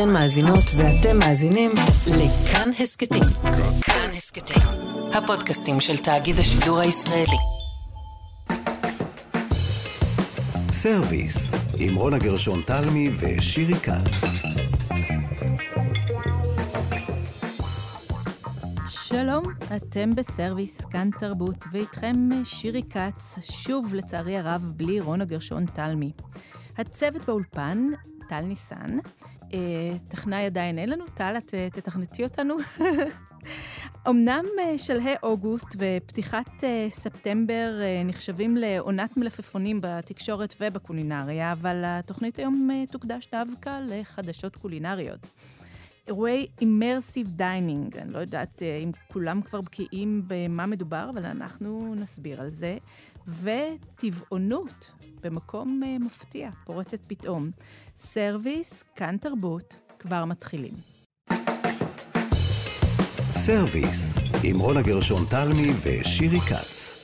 אתן מאזינות ואתם מאזינים לכאן הסקטים. כאן הסקטים, הפודקאסטים של תאגיד השידור הישראלי. סרוויס, עם רונה גרשון תלמי ושירי כץ. שלום, אתם בסרוויס, כאן תרבות, ואיתכם שירי כץ, שוב לצערי הרב בלי רונה גרשון תלמי. הצוות באולפן, טל ניסן, תכנאי עדיין אין לנו, טל, את תתכנתי אותנו. אמנם שלהי אוגוסט ופתיחת ספטמבר נחשבים לעונת מלפפונים בתקשורת ובקולינריה, אבל התוכנית היום תוקדש דווקא לחדשות קולינריות. אירועי אימרסיב דיינינג, אני לא יודעת אם כולם כבר בקיאים במה מדובר, אבל אנחנו נסביר על זה. וטבעונות במקום מפתיע, פורצת פתאום. סרוויס, כאן תרבות, כבר מתחילים. סרוויס, עם רונה גרשון תלמי ושירי כץ.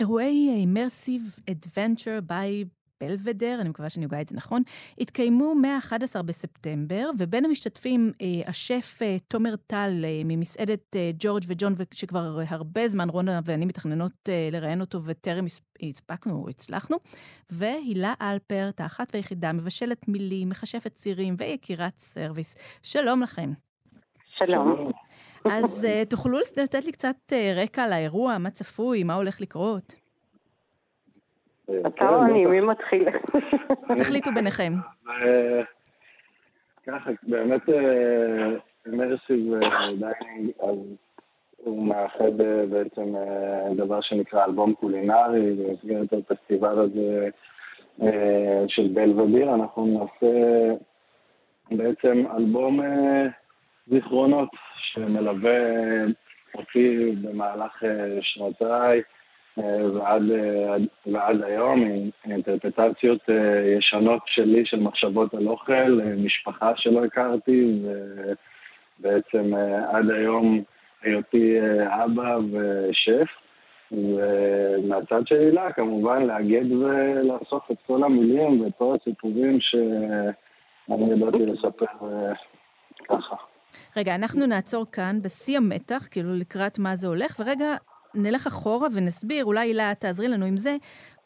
אירועי אימרסיב אדוונצ'ר ביי בלוודר, אני מקווה שאני אוגע את זה נכון, התקיימו 11 בספטמבר, ובין המשתתפים השף תומר טל ממסעדת ג'ורג' וג'ון, שכבר הרבה זמן רונה ואני מתכננות לראיין אותו, וטרם הספקנו, הצלחנו, והילה אלפרט, האחת והיחידה, מבשלת מילים, מחשפת צירים ויקירת סרוויס. שלום לכם. שלום. אז תוכלו לתת לי קצת רקע על האירוע, מה צפוי, מה הולך לקרות? אתה או אני, מי מתחיל? תחליטו ביניכם. ככה, באמת אמרסיב דיינינג, אז הוא מאחד בעצם דבר שנקרא אלבום קולינרי, במסגרת הפסטיבל הזה של בלוודיר, אנחנו נעשה בעצם אלבום זיכרונות שמלווה אותי במהלך שנותיי, ועד היום עם אינטרפטציות ישנות שלי של מחשבות על אוכל, משפחה שלא הכרתי, ובעצם עד היום היותי אבא ושף, ומהצד שלי לה כמובן להגד ולאסוף את כל המילים ואת כל הסיפורים שאני ידעתי לספר ככה. רגע, אנחנו נעצור כאן בשיא המתח, כאילו לקראת מה זה הולך, ורגע נלך אחורה ונסביר, אולי הילה תעזרי לנו עם זה,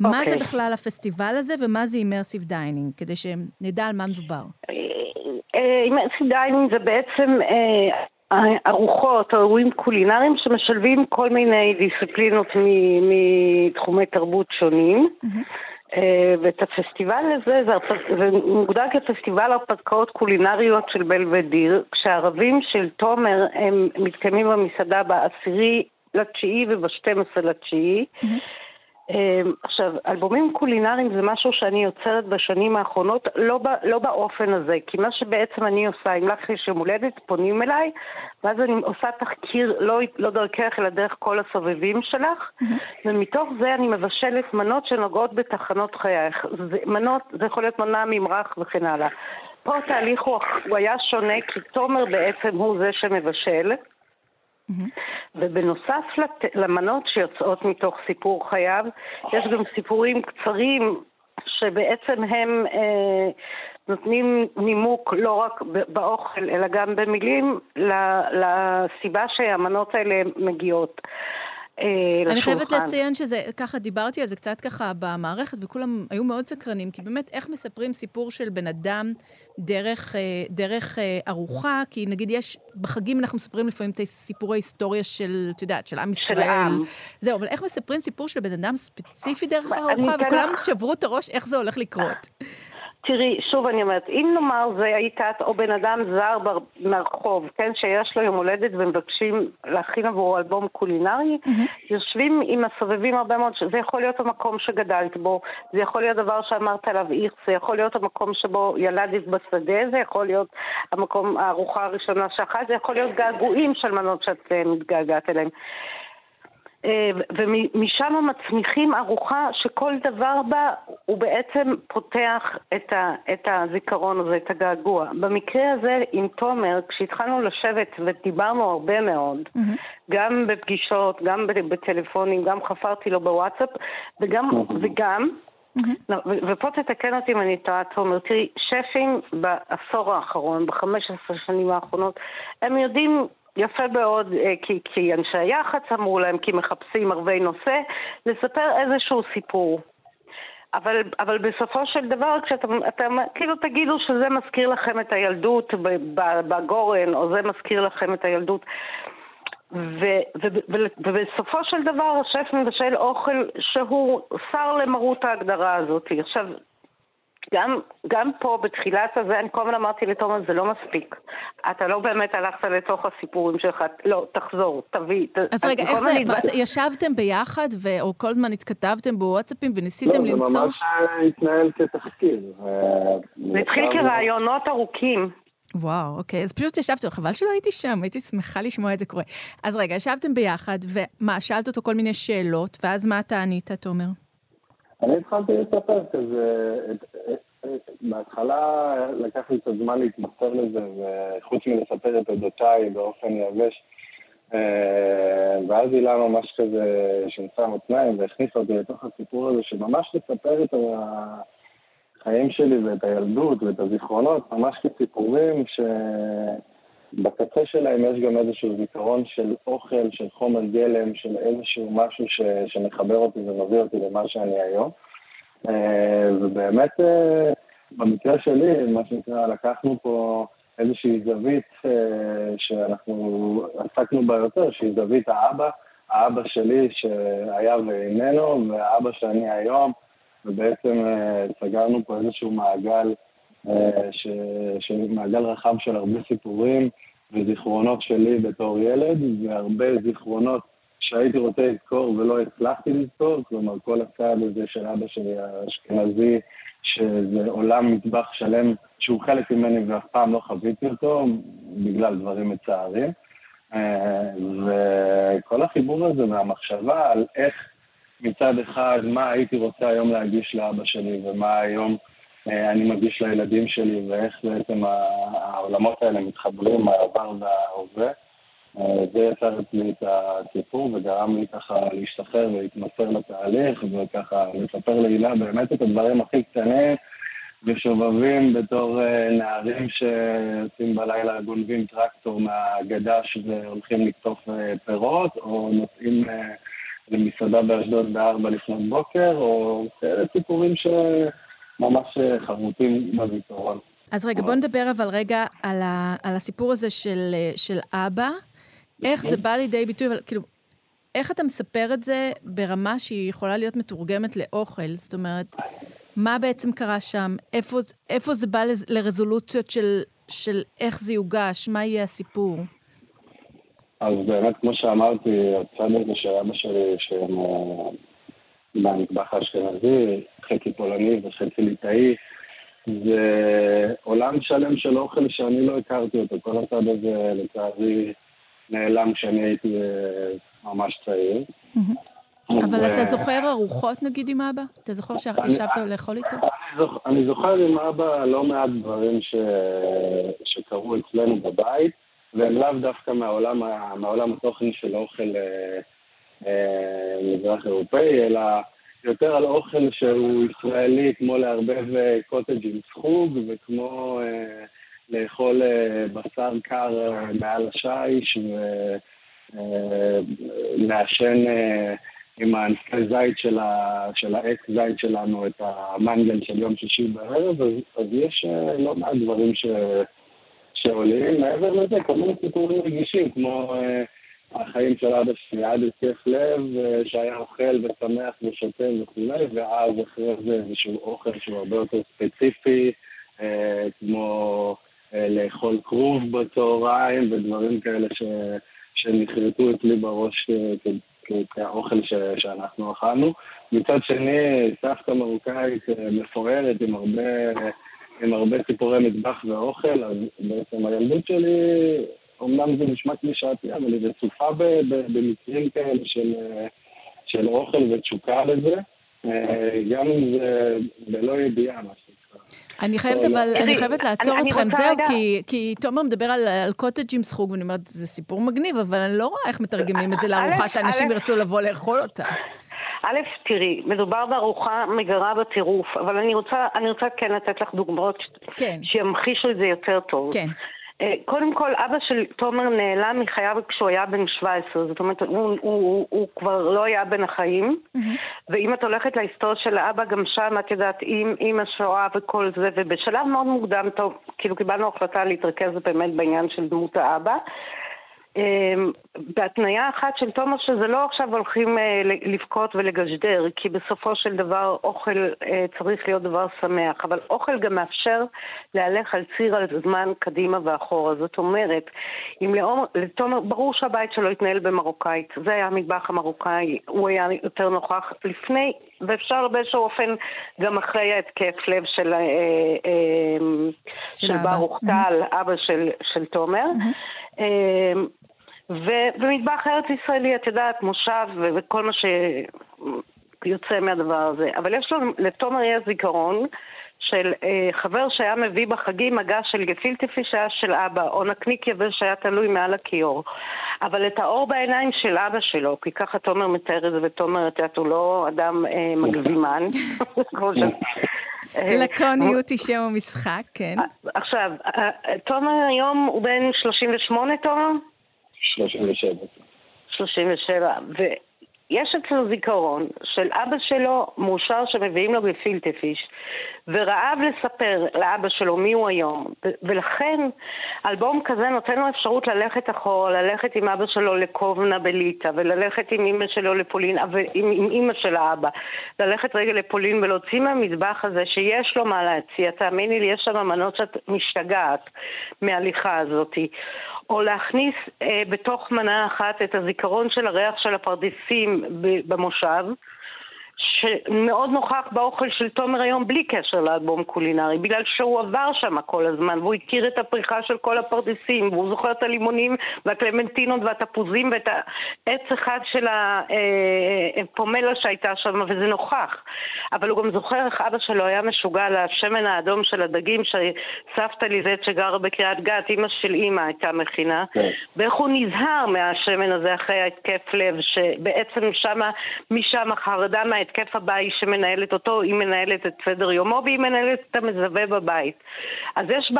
מה זה בכלל הפסטיבל הזה, ומה זה אימרסיב דיינינג, כדי שנדע על מה מדובר. אימרסיב דיינינג זה בעצם ארוחות, אירועים קולינריים, שמשלבים כל מיני דיסציפלינות מתחומי תרבות שונים, ואת הפסטיבל הזה, זה מוגדר כפסטיבל הרפתקאות קולינריות של בלוודיר, כשהערבים של תומר הם מתקיימים במסעדה בעשירי, לתשיעי וב-12 לתשיעי. עכשיו, אלבומים קולינריים זה משהו שאני יוצרת בשנים האחרונות, לא באופן הזה, כי מה שבעצם אני עושה, אם לך יש יום הולדת, פונים אליי, ואז אני עושה תחקיר, לא דרכך, אלא דרך כל הסובבים שלך, ומתוך זה אני מבשלת מנות שנוגעות בתחנות חייך. מנות, זה יכול להיות מנה ממרח וכן הלאה. פה התהליך הוא היה שונה, כי תומר בעצם הוא זה שמבשל, ובנוסף למנות שיוצאות מתוך סיפור חייו, יש גם סיפורים קצרים שבעצם הם נותנים נימוק לא רק באוכל אלא גם במילים לסיבה שהמנות האלה מגיעות. אני חייבת לציין שזה, ככה דיברתי על זה קצת ככה במערכת, וכולם היו מאוד סקרנים, כי באמת איך מספרים סיפור של בן אדם דרך ארוחה, כי נגיד יש, בחגים אנחנו מספרים לפעמים את סיפורי ההיסטוריה של, אתה יודעת, של עם ישראל. זהו, אבל איך מספרים סיפור של בן אדם ספציפי דרך הארוחה, וכולם שברו את הראש איך זה הולך לקרות. תראי, שוב אני אומרת, אם נאמר זה היית את או בן אדם זר ברחוב, כן, שיש לו יום הולדת ומבקשים להכין עבור אלבום קולינרי, יושבים עם הסובבים הרבה מאוד, זה יכול להיות המקום שגדלת בו, זה יכול להיות דבר שאמרת עליו איך, זה יכול להיות המקום שבו ילדת בשדה, זה יכול להיות המקום, הארוחה הראשונה שאחת, זה יכול להיות געגועים של מנות שאת מתגעגעת אליהם. ומשם מצמיחים ארוחה שכל דבר בה הוא בעצם פותח את הזיכרון הזה, את הגעגוע. במקרה הזה עם תומר, כשהתחלנו לשבת ודיברנו הרבה מאוד, גם בפגישות, גם בטלפונים, גם חפרתי לו בוואטסאפ, וגם ופה תתקן אותי אם אני טועה, תומר, תראי, שפים בעשור האחרון, ב-15 שנים האחרונות, הם יודעים יפה מאוד, כי אנשי היח"צ אמרו להם, כי מחפשים ערבי נושא, לספר איזשהו סיפור. אבל בסופו של דבר, כשאתם כאילו תגידו שזה מזכיר לכם את הילדות בגורן, או זה מזכיר לכם את הילדות, ובסופו של דבר השף מבשל אוכל שהוא שר למרות ההגדרה הזאת. עכשיו, גם פה בתחילת הזה, אני קודם אמרתי לתומר, זה לא מספיק. אתה לא באמת הלכת לתוך הסיפורים שלך, לא, תחזור, תביא. אז רגע, איך זה, ישבתם ביחד או כל הזמן התכתבתם בוואטסאפים וניסיתם למצוא? לא, זה ממש התנהל כתחקיר. נתחיל כרעיונות ארוכים. וואו, אוקיי, אז פשוט ישבתם, חבל שלא הייתי שם, הייתי שמחה לשמוע את זה קורה. אז רגע, ישבתם ביחד, ומה, שאלת אותו כל מיני שאלות, ואז מה אתה ענית, תומר? אני התחלתי לספר כזה, בהתחלה לקח לי את הזמן להתמסר לזה, וחוץ מלספר את עדותיי באופן יבש, ואז הילה ממש כזה שנסה מותניים, והכניסה אותי לתוך הסיפור הזה, שממש לספר את החיים שלי ואת הילדות ואת הזיכרונות, ממש כסיפורים שבקצה שלהם יש גם איזשהו זיכרון של אוכל, של חומר גלם, של איזשהו משהו שמחבר אותי ומביא אותי למה שאני היום. ובאמת, במקרה שלי, מה שנקרא, לקחנו פה איזושהי זווית שאנחנו עסקנו בה יותר, שהיא זווית האבא שלי שהיה ואיננו, והאבא שאני היום, ובעצם סגרנו פה איזשהו מעגל, מעגל רחב של הרבה סיפורים וזיכרונות שלי בתור ילד, והרבה זיכרונות שהייתי רוצה לזכור ולא הצלחתי לזכור, כלומר כל הצד הזה של אבא שלי האשכנזי, שזה עולם מטבח שלם שהוא חלק ממני ואף פעם לא חוויתי אותו, בגלל דברים מצערים. וכל החיבור הזה והמחשבה על איך מצד אחד, מה הייתי רוצה היום להגיש לאבא שלי, ומה היום אני מגיש לילדים שלי, ואיך בעצם העולמות האלה מתחברים, העבר וההווה. זה יצר לי את הסיפור, וגרם לי ככה להשתחרר ולהתמסר לתהליך, וככה לספר להילה באמת את הדברים הכי קטנים, ושובבים בתור נערים שעושים בלילה, גונבים טרקטור מהגדש והולכים לקטוף פירות, או נוסעים למסעדה באשדוד ב-4 לפנות בוקר, או כאלה סיפורים שממש חמודים בזיכרון. אז רגע, בוא נדבר אבל רגע על הסיפור הזה של אבא, איך זה בא לידי ביטוי, אבל כאילו, איך אתה מספר את זה ברמה שהיא יכולה להיות מתורגמת לאוכל, זאת אומרת, מה בעצם קרה שם, איפה זה בא לרזולוציות של איך זה יוגש, מה יהיה הסיפור? אז באמת, כמו שאמרתי, הצד הזה של אבא שלי, במטבח האשכנזי, חצי פולני וחצי ליטאי, זה עולם שלם של אוכל שאני לא הכרתי אותו. כל הצד הזה, לצערי, נעלם כשאני הייתי ממש צעיר. אבל אתה זוכר ארוחות, נגיד, עם אבא? אתה זוכר שישבת לאכול איתו? אני זוכר עם אבא לא מעט דברים שקרו אצלנו בבית, והם לאו דווקא מהעולם התוכן של אוכל מזרח אירופאי, אלא יותר על אוכל שהוא ישראלי, כמו לערבב קוטג' עם סחוג, וכמו לאכול בשר קר מעל השיש, ולעשן עם הענפי זית של העץ זית שלנו, את המנגל של יום שישי בערב, אז יש לא מעט דברים שעולים. מעבר לזה, כמובן סיפורים רגישים, כמו החיים של אבא שלי, עד התקף לב, שהיה אוכל ושמח ושוטה וכולי, ואז אחרי זה איזשהו אוכל שהוא הרבה יותר ספציפי, כמו לאכול כרוב בצהריים, ודברים כאלה שנחרטו אצלי בראש כאוכל שאנחנו אכלנו. מצד שני, סבתא מרוקאית מפוארת עם הרבה סיפורי מטבח ואוכל, אז בעצם הילדות שלי, אומנם זה נשמע קלישאתי, אבל היא רצופה במקרים כאלה של אוכל ותשוקה לזה, גם אם זה בלא ידיעה מה שקרה. אני חייבת לעצור אתכם, זהו, כי תומר מדבר על קוטג' עם סחוג, ואני אומרת, זה סיפור מגניב, אבל אני לא רואה איך מתרגמים את זה לארוחה שאנשים ירצו לבוא לאכול אותה. א', תראי, מדובר בארוחה מגרה בטירוף, אבל אני רוצה כן לתת לך דוגמאות שימחישו את זה יותר טוב. כן. קודם כל, אבא של תומר נעלם מחייו כשהוא היה בן 17, זאת אומרת, הוא כבר לא היה בן החיים, ואם את הולכת להיסטוריה של האבא, גם שם, את יודעת, עם השואה וכל זה, ובשלב מאוד מוקדם, טוב, כאילו קיבלנו החלטה להתרכז באמת בעניין של דמות האבא, בהתניה אחת של תומר שזה לא עכשיו הולכים לבכות ולגשדר, כי בסופו של דבר אוכל צריך להיות דבר שמח, אבל אוכל גם מאפשר להלך על ציר על זמן קדימה ואחורה. זאת אומרת, אם לתומר ברור שהבית שלו התנהל במרוקאית, זה היה המטבח המרוקאי, הוא היה יותר נוכח לפני, ואפשר באיזשהו אופן גם אחרי ההתקף לב של ברוך טל, אבא של תומר. ומטבח ארץ ישראלי, את יודעת, מושב וכל מה שיוצא מהדבר הזה. אבל יש לו, לתומר יש זיכרון של חבר שהיה מביא בחגים מגע של גפילטפי שהיה של אבא, או נקניק יבש שהיה תלוי מעל הכיור. אבל את האור בעיניים של אבא שלו, כי ככה תומר מתאר את זה, ותומר, את יודעת, הוא לא אדם מגזימן. לקוניות היא שם המשחק, כן. עכשיו, תומר היום הוא בן 38, תומר? 37. 37, ויש אצלו זיכרון של אבא שלו מאושר שמביאים לו בפילטפיש, ורעב לספר לאבא שלו מי הוא היום, ולכן אלבום כזה נותן לו אפשרות ללכת אחורה, ללכת עם אבא שלו לקובנה בליטה, וללכת עם אמא שלו לפולין, עם אמא של האבא, ללכת רגע לפולין ולהוציא מהמטבח הזה שיש לו מה להציע, תאמיני לי, יש שם אמנות שאת משתגעת מההליכה הזאת, או להכניס בתוך מנה אחת את הזיכרון של הריח של הפרדסים במושב, שמאוד נוכח באוכל של תומר היום בלי קשר לאלבום קולינרי, בגלל שהוא עבר שם כל הזמן, והוא הכיר את הפריחה של כל הפרדסים, והוא זוכר את הלימונים והקלמנטינות והתפוזים ואת העץ אחד של הפומלה שהייתה שם, וזה נוכח. אבל הוא גם זוכר איך אבא שלו היה משוגע על השמן האדום של הדגים שסבתא לי זאת שגרה בקריית גת, אמא של אמא הייתה מכינה, ואיך הוא נזהר מהשמן הזה אחרי ההתקף לב, שבעצם משם החרדה מההתקף התקף הבית שמנהלת אותו, היא מנהלת את סדר יומו, והיא מנהלת את המזווה בבית. אז יש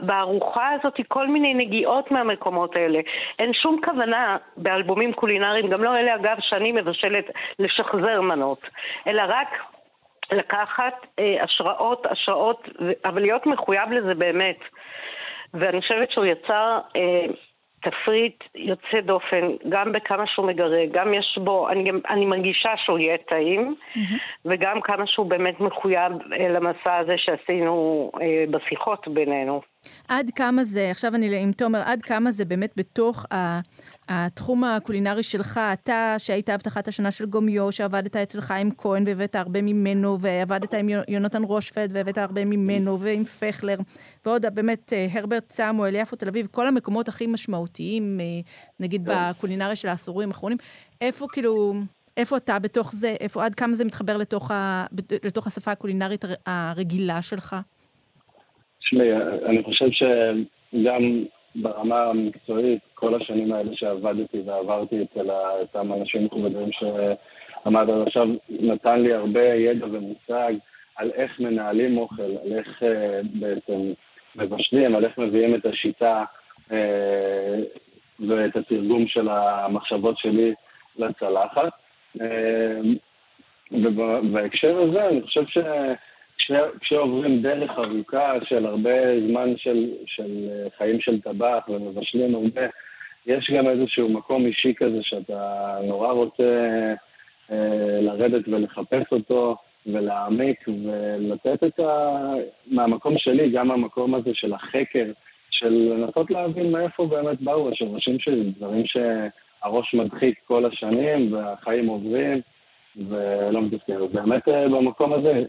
בארוחה הזאת כל מיני נגיעות מהמקומות האלה. אין שום כוונה באלבומים קולינריים, גם לא אלה אגב שאני מבשלת לשחזר מנות, אלא רק לקחת השראות, אבל להיות מחויב לזה באמת. ואני חושבת שהוא יצר תפריט יוצא דופן, גם בכמה שהוא מגרה, גם יש בו, אני מרגישה שהוא יהיה טעים, וגם כמה שהוא באמת מחויב למסע הזה שעשינו בשיחות בינינו. עד כמה זה, עכשיו אני עם תומר, עד כמה זה באמת בתוך התחום הקולינרי שלך, אתה שהיית הבטחת השנה של גומיו, שעבדת אצל חיים כהן והבאת הרבה ממנו, ועבדת עם יונתן רושפלד והבאת הרבה ממנו, ועם פכלר, ועוד באמת הרברט סמו, אליאפו תל אביב, כל המקומות הכי משמעותיים, נגיד בקולינרי של העשורים האחרונים, איפה כאילו, איפה אתה בתוך זה, איפה עד כמה זה מתחבר לתוך השפה הקולינרית הרגילה שלך? שמי, אני חושב שגם ברמה המקצועית, כל השנים האלה שעבדתי ועברתי אצל אותם אנשים מכובדים שעמד עד עכשיו, נתן לי הרבה ידע ומושג על איך מנהלים אוכל, על איך בעצם מבשלים, על איך מביאים את השיטה ואת התרגום של המחשבות שלי לצלחת. ובהקשר הזה אני חושב ש... כשעוברים דרך ארוכה של הרבה זמן של חיים של טבח ומבשלים הרבה, יש גם איזשהו מקום אישי כזה שאתה נורא רוצה לרדת ולחפש אותו ולהעמיק ולתת את מהמקום שלי, גם המקום הזה של החקר, של לנסות להבין מאיפה באמת באו השורשים שלי, דברים שהראש מדחיק כל השנים והחיים עוברים ולא מתזכר. באמת במקום הזה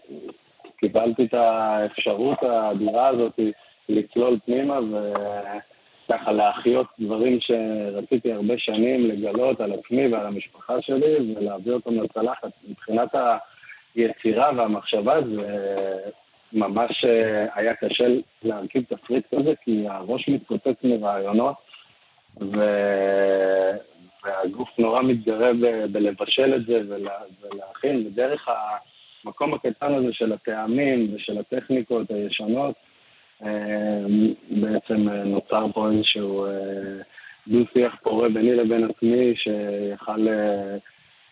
קיבלתי את האפשרות האדירה הזאת לצלול פנימה וככה להחיות דברים שרציתי הרבה שנים לגלות על עצמי ועל המשפחה שלי ולהביא אותם לצלחת. מבחינת היצירה והמחשבה זה ממש היה קשה להרכיב תפריט כזה, כי הראש מתפוצץ מרעיונות והגוף נורא מתגרה בלבשל את זה ולהכין, ודרך המקום הקטן הזה של הטעמים ושל הטכניקות הישנות, בעצם נוצר פה איזשהו דו-שיח פורה ביני לבין עצמי, שיכל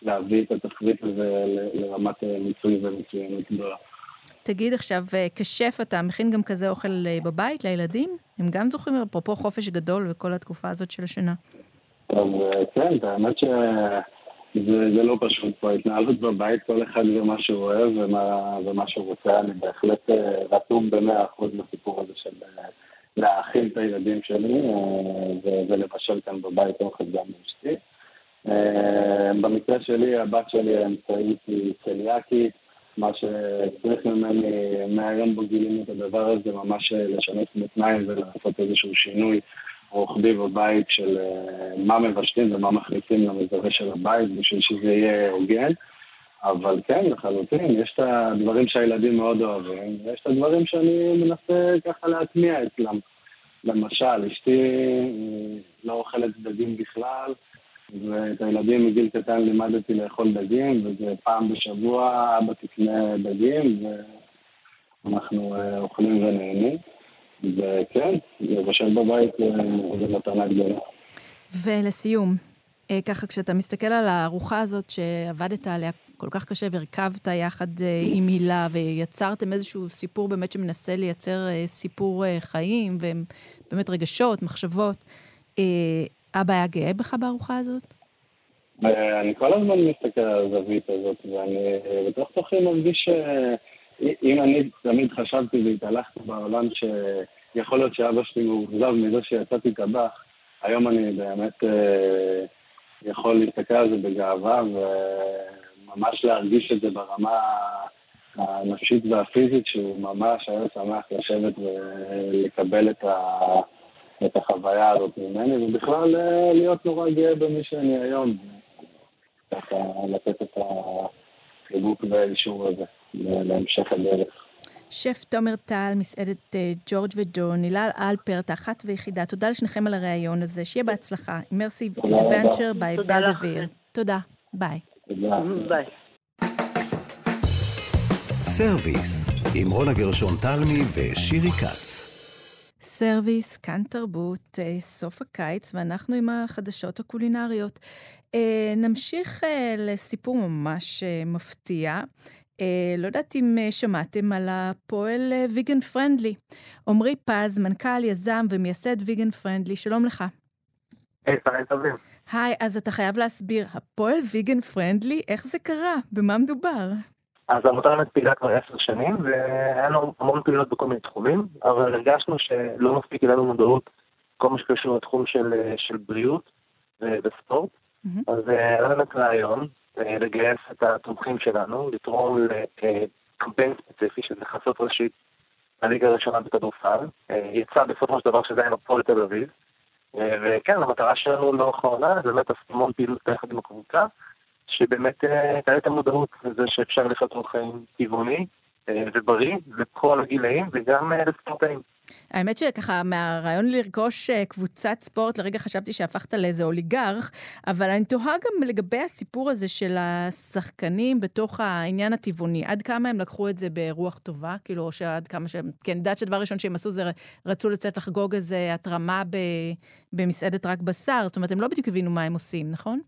להביא את התחבית הזה לרמת מיצוי ומצוינות גדולה. תגיד עכשיו, כשף אתה מכין גם כזה אוכל בבית לילדים? הם גם זוכים אפרופו חופש גדול וכל התקופה הזאת של השנה. טוב, כן, האמת שזה לא פשוט פה. התנהלות בבית, כל אחד ומה שהוא אוהב ומה שהוא רוצה. אני בהחלט רתום ב-100% בסיפור הזה של להאכיל את הילדים שלי ולבשל כאן בבית אוכל גם אשתי. במקרה שלי, הבת שלי האמצעית היא צליאקית, מה שצריך ממני מהיום בגילים את הדבר הזה, ממש לשנות מותניים ולעשות איזשהו שינוי רוחבי בבית של מה מבשלים ומה מחליטים למזווה של הבית, בשביל שזה יהיה הוגן. אבל כן, לחלוטין, יש את הדברים שהילדים מאוד אוהבים, ויש את הדברים שאני מנסה ככה להטמיע אצלם. למשל, אשתי לא אוכלת דגים בכלל, ואת הילדים מגיל קטן לימדתי לאכול דגים, וזה פעם בשבוע אבא תקנה דגים, ואנחנו אוכלים ונהנים. וכן, לבשל בבית זה מתנה גדולה. ולסיום, ככה כשאתה מסתכל על הארוחה הזאת שעבדת עליה כל כך קשה והרכבת יחד עם הילה, ויצרתם איזשהו סיפור באמת שמנסה לייצר סיפור חיים, ובאמת רגשות, מחשבות, אבא היה גאה בך בארוחה הזאת? אני כל הזמן מסתכל על הזווית הזאת, ואני בתוך תוכי מרגיש שאם אני תמיד חשבתי והתהלכתי בעולם שיכול להיות שאבא שלי מאוכזב מזה שיצאתי טבח, היום אני באמת יכול להסתכל על זה בגאווה, וממש להרגיש את זה ברמה הנפשית והפיזית, שהוא ממש היה שמח לשבת ולקבל את החוויה הזאת ממני, ובכלל להיות נורא גאה במי שאני היום. לתת את החיבוק והאישור הזה, להמשך הדרך. שף תומר טל, מסעדת ג'ורג' ודון, הילה אלפרט, האחת ויחידה, תודה לשניכם על הראיון הזה, שיהיה בהצלחה. Immersive Adventure by Belvedere. תודה, ביי. תודה. ביי. סרוויס, עם רונה גרשון-תלמי ושירי כץ. סרוויס, כאן תרבות, סוף הקיץ, ואנחנו עם החדשות הקולינריות. נמשיך לסיפור ממש מפתיע. לא יודעת אם שמעתם על הפועל ויגן פרנדלי. עמרי פז, מנכ"ל, יזם ומייסד ויגן פרנדלי, שלום לך. היי, תראה טובים. היי, אז אתה חייב להסביר, הפועל ויגן פרנדלי, איך זה קרה? במה מדובר? אז העמותה באמת פעילה כבר 10 שנים, והיה לנו המון פעילות בכל מיני תחומים, אבל הרגשנו שלא מספיק לנו מודעות כל מה שקשור לתחום של בריאות וספורט. אז היה לנו רעיון לגייס את התומכים שלנו, לתרום לקמפיין ספציפי של נחסות ראשית הליגה הראשונה בכדורסל. יצא בסוף של דבר שזה היה עם הפועל תל אביב, וכן, המטרה שלנו לאורך העונה זה באמת המון פעילות ביחד עם הקבוצה, שבאמת תעלה את המודעות לזה שאפשר לחיות אורח חיים טבעוני ובריא לכל הגילאים וגם לספורטאים. האמת שככה מהרעיון לרכוש קבוצת ספורט לרגע חשבתי שהפכת לאיזה אוליגרך, אבל אני תוהה גם לגבי הסיפור הזה של השחקנים בתוך העניין הטבעוני, עד כמה הם לקחו את זה ברוח טובה, כאילו שעד כמה שהם, כי אני יודעת שדבר ראשון שהם עשו זה רצו לצאת לחגוג איזה התרמה במסעדת רק בשר, זאת אומרת הם לא בדיוק הבינו מה הם עושים, נכון?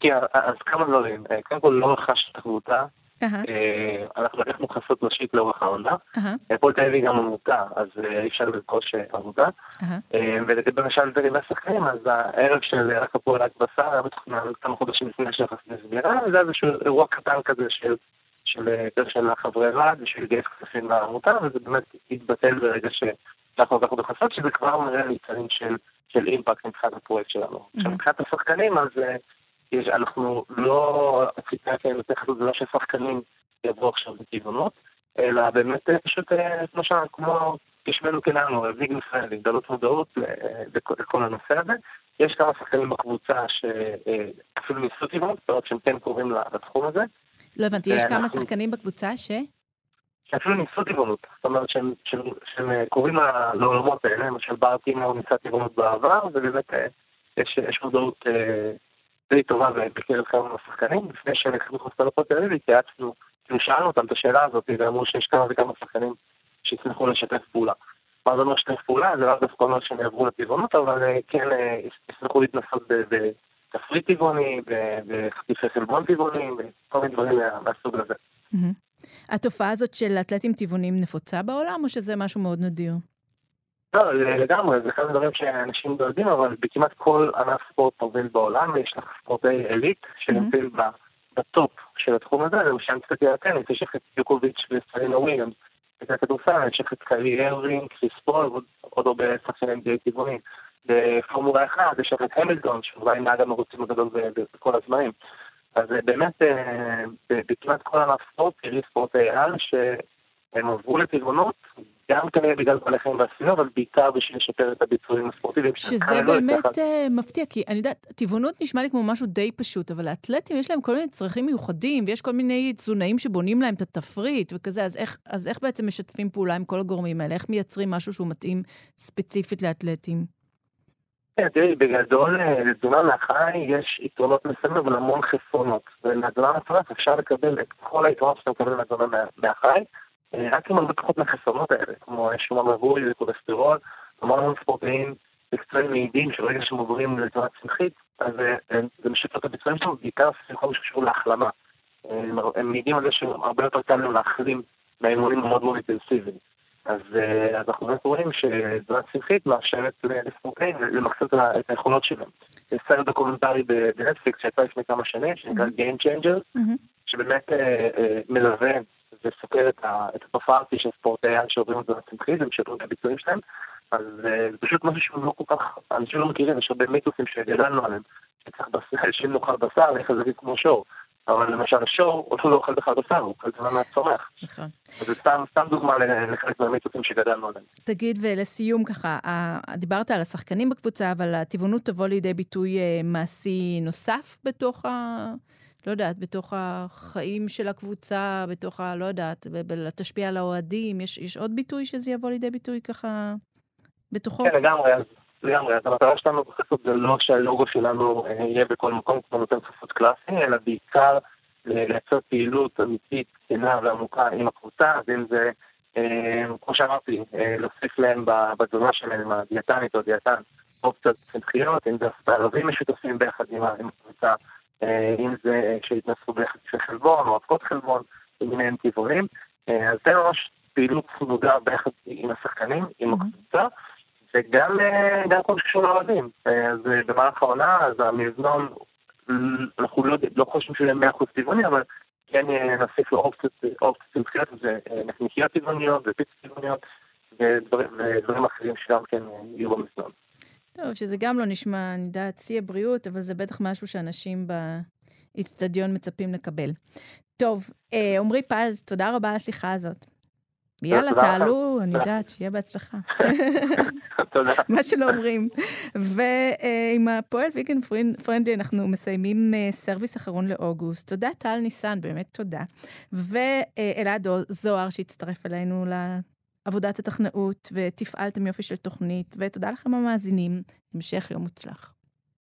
כן, אז כמה דברים. קודם כל לא רכש את הקבוצה. אנחנו לקחנו חסות ראשית לאורך העונה. פועל תל אביב גם עמותה, אז אי אפשר לרכוש עמותה. ולגבי משל דברים מהשחקנים, אז הערב של רק הפועל רק בשר, היה בתוכנן כמה חודשים לפני שהחסות נסגרה, זה היה איזשהו אירוע קטן כזה של חברי רד, בשביל לגייס כספים לעמותה, וזה באמת התבטל ברגע שאנחנו לקחנו את החסות, שזה כבר מראה ניצנים של אימפקט מבחינת הפרויקט שלנו. מבחינת השחקנים, אז אנחנו לא הציטה כאלה תחתו, זה לא ששחקנים יבואו עכשיו בכיוונות, אלא באמת פשוט כמו כשמנו כנענו, ויגן פרנדלי, גדלות מודעות לכל הנושא הזה. יש כמה שחקנים בקבוצה שאפילו ניסו כיוונות, בעוד שהם כן קוראים לתחום הזה. לא הבנתי, יש כמה שחקנים בקבוצה שאפילו ניסו טבעונות, זאת אומרת שהם קוראים לעולמות האלה, למשל ברטינו ניסה טבעונות בעבר, ובאמת יש מודעות די טובה בקרב כמה שחקנים, לפני שהם יקבלו חוסר לפות האלה, התייעצנו, שאלנו אותם את השאלה הזאת, ואמרו שיש כמה וכמה שחקנים שהצליחו לשתף פעולה. מה זה אומר שתף פעולה? זה לא דווקא אומר שהם יעברו לטבעונות, אבל כן הצליחו להתנסות בתפריט טבעוני, בחטיפי חלבון טבעונים, וכל מיני דברים מהסוג הזה. התופעה הזאת של אתלטים טבעונים נפוצה בעולם, או שזה משהו מאוד נדיר? לא, לגמרי, זה אחד הדברים שאנשים דואגים, אבל בכמעט כל ענף ספורט מוביל בעולם, יש לך ספורטי אליט שנמצאים בטופ של התחום הזה, למשל קצת יעתנית, יש לך את ג'וקוביץ' וסרינה וויליאמס, את הכדורסל, יש לך את קיילי אירווינג, קריס פול, עוד הרבה שחקני NBA טבעונים. בפורמולה 1 יש לך את המילטון, שאולי נהג המרוצים הגדול בכל הזמנים. אז באמת, בכמעט כל ענף ספורט, יש ספורטי על שהם עברו לטבעונות, גם כנראה בגלל בעלי חיים והסביבה, אבל בעיקר בשביל לשפר את הביצועים הספורטיביים. שזה באמת מפתיע, כי אני יודעת, טבעונות נשמע לי כמו משהו די פשוט, אבל האתלטים יש להם כל מיני צרכים מיוחדים, ויש כל מיני תזונאים שבונים להם את התפריט וכזה, אז איך בעצם משתפים פעולה עם כל הגורמים האלה? איך מייצרים משהו שהוא מתאים ספציפית לאתלטים? תראי, בגדול, לתזונה מהחי יש יתרונות מסוימים, אבל המון חסרונות. ולתזונה מהחי אפשר לקבל את כל היתרונות שאתה מקבל לתזונה מהחי, רק עם הרבה פחות מהחסרונות האלה, כמו שומן רווי וכולסטרול, המון ספורטאים מקצועיים מעידים שברגע שהם עוברים לתזונה צמחית, אז זה משפר את הביצועים שלנו, בעיקר ספורטאים שקשורים להחלמה. הם מעידים על זה שהרבה יותר קל להם להחלים באימונים מאוד מאוד אינטנסיביים. אז אנחנו באמת רואים שתזונה צמחית מאפשרת לספורטאים למחסם את היכולות שלהם. יש סרט דוקומנטרי בנטפליקס שיצא לפני כמה שנים, שנקרא Game Changers, שבאמת מלווה וסוקר את התופעה של ספורטאים שעוברים את זה לצמחית, זה משתפר את הביצועים שלהם, אז זה פשוט משהו שהוא לא כל כך, אנשים לא מכירים, יש הרבה מיתוסים שגדלנו עליהם, שאם נאכל בשר, איך זה כמו שור, אבל למשל השור, הוא לא אוכל בכלל בשר, הוא אוכל דבר מהצומח. נכון. אז זה סתם דוגמה לחלק מהמיתוסים שגדלנו עליהם. תגיד, ולסיום ככה, דיברת על השחקנים בקבוצה, אבל הטבעונות תבוא לידי ביטוי מעשי נוסף בתוך לא יודעת, בתוך החיים של הקבוצה, בתוך לא יודעת, תשפיע על האוהדים, יש עוד ביטוי שזה יבוא לידי ביטוי ככה בתוכו? כן, לגמרי, אז המטרה שלנו בחסות זה לא שהלוגו שלנו יהיה בכל מקום כמו נותן חסות קלאסי, אלא בעיקר לייצר פעילות אמיתית, תקינה ועמוקה עם הקבוצה, אז אם זה, כמו שאמרתי, להוסיף להם בתזונה שלהם, הדיאטנית או דיאטן, אופציות צמחיות, אם זה ערבים משותפים ביחד עם הקבוצה, אם זה שהתנסו בחטיפי חלבון או אבקות חלבון, מיניהם טבעונים, אז זה ממש פעילות צמודה ביחד עם השחקנים, עם הקבוצה, וגם כל שקשור לערבים. אז במהלך העונה, אז המזנון, אנחנו לא חושבים שלהם 100% טבעוני, אבל כן נוסיף לו אופציות צמחיות, זה נקניקיות טבעוניות ופיצות טבעוניות, ודברים אחרים שגם כן יהיו במזנון. טוב, שזה גם לא נשמע, אני יודעת, שיא הבריאות, אבל זה בטח משהו שאנשים באצטדיון מצפים לקבל. טוב, עמרי פז, תודה רבה על השיחה הזאת. יאללה, תעלו, אני יודעת, שיהיה בהצלחה. תודה. מה שלא אומרים. ועם הפועל ויגן פרנדלי אנחנו מסיימים סרוויס אחרון לאוגוסט. תודה, טל ניסן, באמת תודה. ואלעד זוהר שהצטרף אלינו עבודת הטכנאות, ותפעלתם יופי של תוכנית, ותודה לכם המאזינים, המשך יום מוצלח.